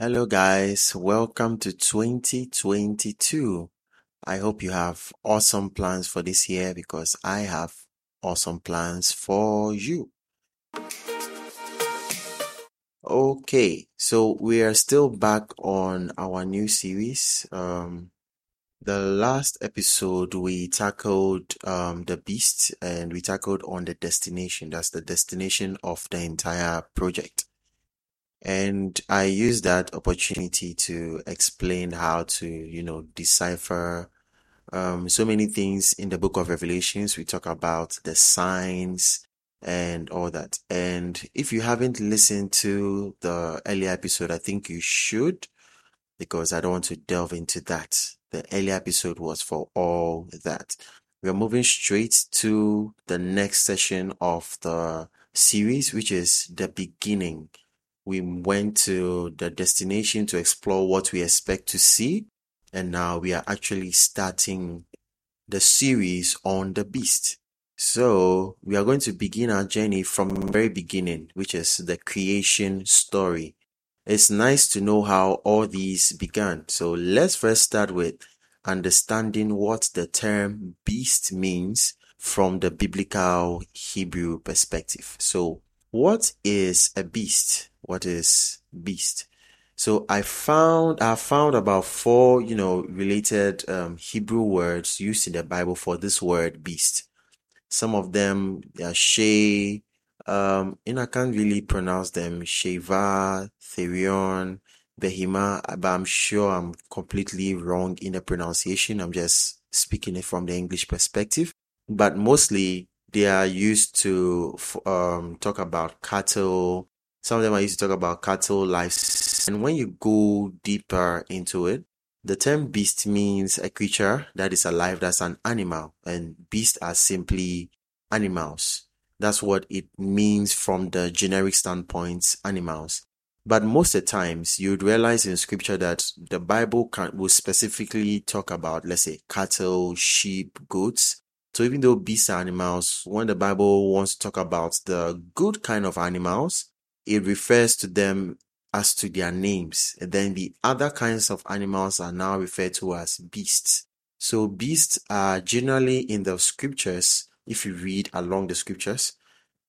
Hello, guys. Welcome to 2022. I hope you have awesome plans for this year because I have awesome plans for you. Okay, so we are still back on our new series. The last episode we tackled the beast and we tackled on the destination. That's the destination of the entire project. And I used that opportunity to explain how to, decipher so many things in the Book of Revelations. We talk about the signs and all that. And if you haven't listened to the earlier episode, I think you should, because I don't want to delve into that. The earlier episode was for all that. We are moving straight to the next session of the series, which is the beginning. We went to the destination to explore what we expect to see. And now we are actually starting the series on the beast. So we are going to begin our journey from the very beginning, which is the creation story. It's nice to know how all these began. So let's first start with understanding what the term beast means from the biblical Hebrew perspective. So what is a beast? What is beast? So I found about four, related Hebrew words used in the Bible for this word beast. Some of them are she, and I can't really pronounce them. Sheva, Therion, Behima, but I'm sure I'm completely wrong in the pronunciation. I'm just speaking it from the English perspective, but mostly they are used to talk about cattle. Some of them are used to talk about cattle, life. And when you go deeper into it, the term beast means a creature that is alive, that's an animal. And beasts are simply animals. That's what it means from the generic standpoint, animals. But most of the times, you'd realize in scripture that the Bible will specifically talk about, let's say, cattle, sheep, goats. So even though beasts are animals, when the Bible wants to talk about the good kind of animals, it refers to them as to their names. And then the other kinds of animals are now referred to as beasts. So beasts are generally in the scriptures, if you read along the scriptures,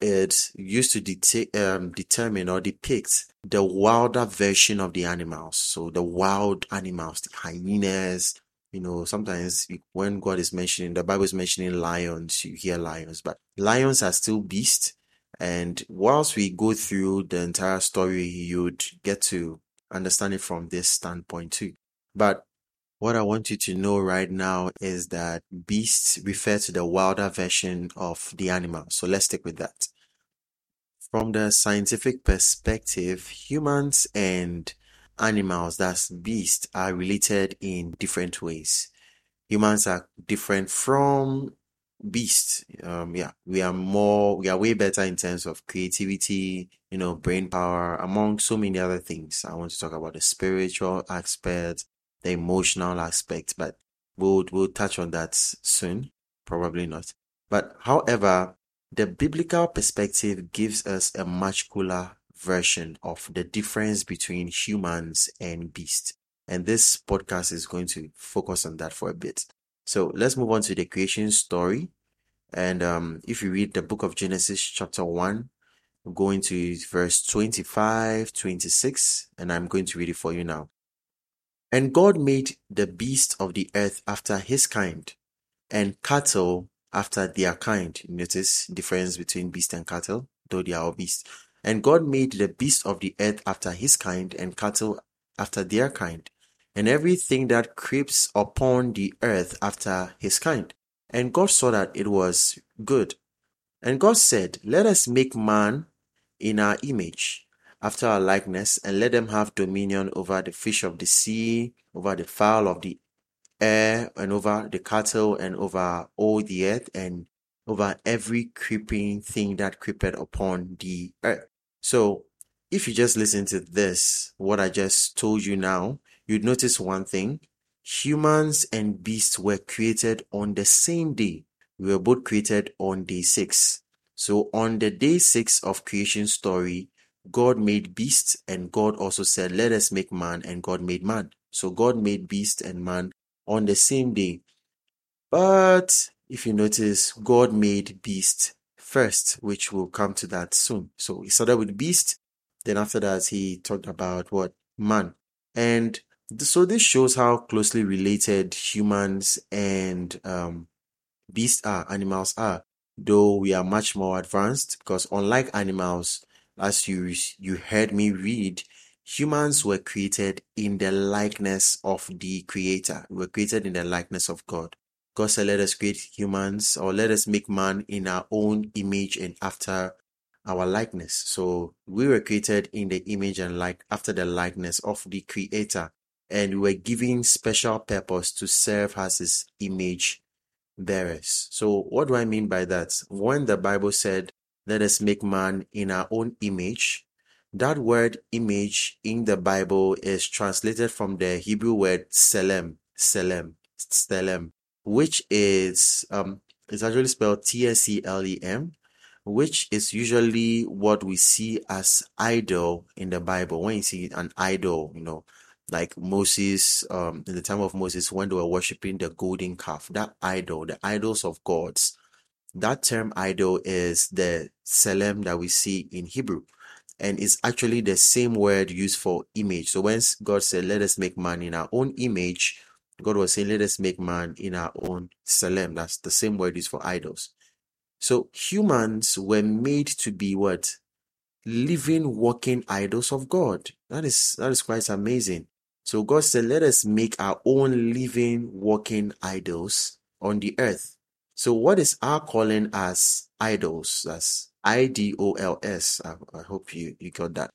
it's used to determine or depict the wilder version of the animals. So the wild animals, the hyenas. Sometimes when God is mentioning, the Bible is mentioning lions, you hear lions, but lions are still beasts. And whilst we go through the entire story, you'd get to understand it from this standpoint too. But what I want you to know right now is that beasts refer to the wilder version of the animal. So let's stick with that. From the scientific perspective, humans and animals, that's beasts, are related in different ways. Humans are different from beasts. We are way better in terms of creativity, brain power, among so many other things. I want to talk about the spiritual aspect, the emotional aspect, but we'll touch on that soon. Probably not. But however, the biblical perspective gives us a much cooler version of the difference between humans and beasts. And this podcast is going to focus on that for a bit. So let's move on to the creation story. And if you read the book of Genesis chapter 1, going to verse 25, 26, and I'm going to read it for you now. And God made the beasts of the earth after his kind, and cattle after their kind. Notice the difference between beast and cattle, though they are all beasts. And God made the beasts of the earth after his kind, and cattle after their kind, and everything that creeps upon the earth after his kind. And God saw that it was good. And God said, let us make man in our image, after our likeness, and let them have dominion over the fish of the sea, over the fowl of the air, and over the cattle, and over all the earth, and over every creeping thing that creepeth upon the earth. So, if you just listen to this, what I just told you now, you'd notice one thing. Humans and beasts were created on the same day. We were both created on day 6. So, on the day 6 of creation story, God made beasts, and God also said, let us make man, and God made man. So God made beast and man on the same day. But if you notice, God made beast first, which will come to that soon. So he started with beast. Then after that, he talked about what? Man. And so this shows how closely related humans and beasts are, animals are. Though we are much more advanced, because unlike animals, as you heard me read, humans were created in the likeness of the Creator. We were created in the likeness of God. God said, let us create humans, or let us make man in our own image and after our likeness. So we were created in the image and after the likeness of the Creator. And we were given special purpose to serve as his image bearers. So what do I mean by that? When the Bible said, let us make man in our own image, that word image in the Bible is translated from the Hebrew word tselem, which is it's actually spelled Tselem, which is usually what we see as idol in the Bible. When you see an idol, like Moses, in the time of Moses, when they were worshiping the golden calf, that idol, the idols of gods, that term idol is the tselem that we see in Hebrew. And it's actually the same word used for image. So when God said, let us make man in our own image, God was saying, let us make man in our own tselem. That's the same word used for idols. So humans were made to be what? Living, walking idols of God. That is quite amazing. So God said, let us make our own living, walking idols on the earth. So what is our calling as idols? That's idols. I hope you got that.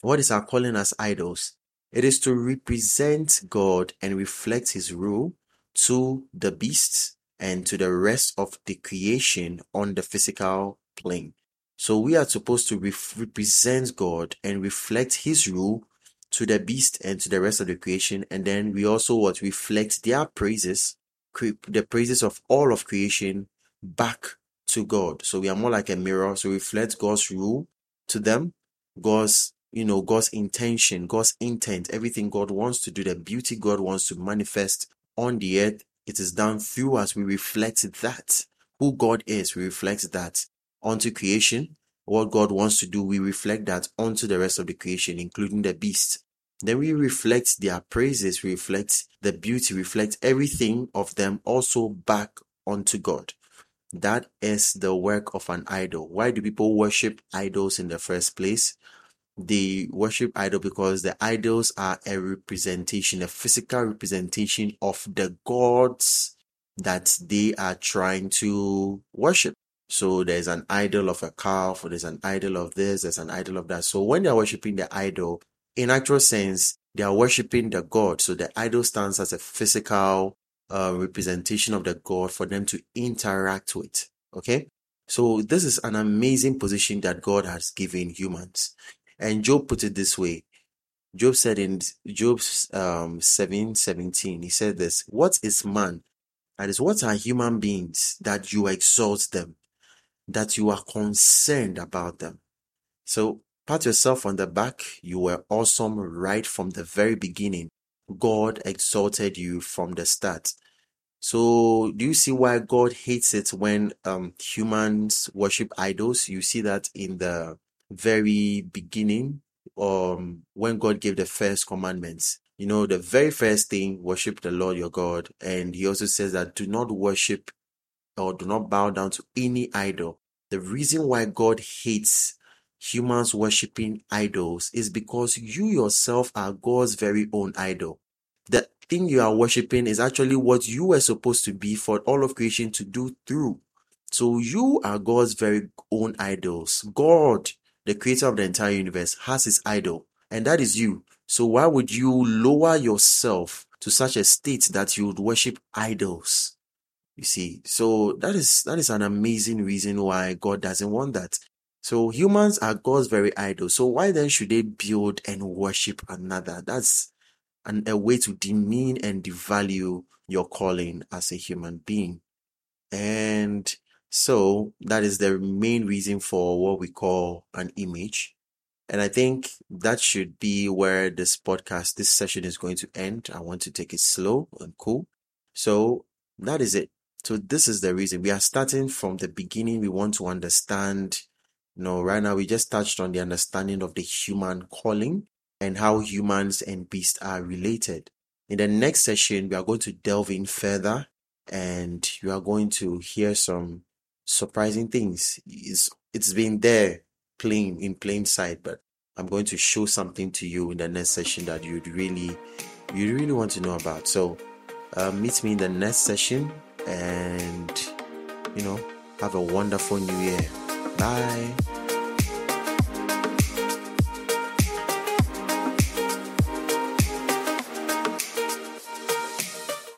What is our calling as idols? It is to represent God and reflect his rule to the beasts and to the rest of the creation on the physical plane. So we are supposed to represent God and reflect his rule to the beast and to the rest of the creation. And then we also reflect their praises, the praises of all of creation, back to God. So we are more like a mirror. So we reflect God's rule to them, God's intention, God's intent, everything God wants to do, the beauty God wants to manifest on the earth. It is done through us. We reflect that. Who God is, we reflect that onto creation. What God wants to do, we reflect that onto the rest of the creation, including the beast. Then we reflect their praises, reflect the beauty, reflect everything of them also back onto God. That is the work of an idol. Why do people worship idols in the first place? They worship idols because the idols are a representation, a physical representation of the gods that they are trying to worship. So there's an idol of a calf, or there's an idol of this, there's an idol of that. So when they're worshiping the idol, in actual sense, they are worshiping the god. So the idol stands as a physical representation of the god for them to interact with. Okay? So this is an amazing position that God has given humans. And Job put it this way. Job said in Job 7:17, he said this, what is man? That is, what are human beings that you exalt them, that you are concerned about them? So pat yourself on the back. You were awesome right from the very beginning. God exalted you from the start. So do you see why God hates it when humans worship idols? You see that in the very beginning, when God gave the first commandments. The very first thing, worship the Lord your God. And he also says that do not worship or do not bow down to any idol. The reason why God hates humans worshipping idols is because you yourself are God's very own idol. The thing you are worshipping is actually what you were supposed to be for all of creation to do through. So you are God's very own idols. God, the creator of the entire universe, has his idol, and that is you. So why would you lower yourself to such a state that you would worship idols? You see, so that is an amazing reason why God doesn't want that. So humans are God's very idol. So why then should they build and worship another? That's a way to demean and devalue your calling as a human being. And so that is the main reason for what we call an image. And I think that should be where this session is going to end. I want to take it slow and cool. So that is it. So this is the reason we are starting from the beginning. We want to understand, right now we just touched on the understanding of the human calling and how humans and beasts are related. In the next session, we are going to delve in further and you are going to hear some surprising things. It's been there plain in plain sight, but I'm going to show something to you in the next session that you'd really want to know about. So meet me in the next session and have a wonderful new year. Bye.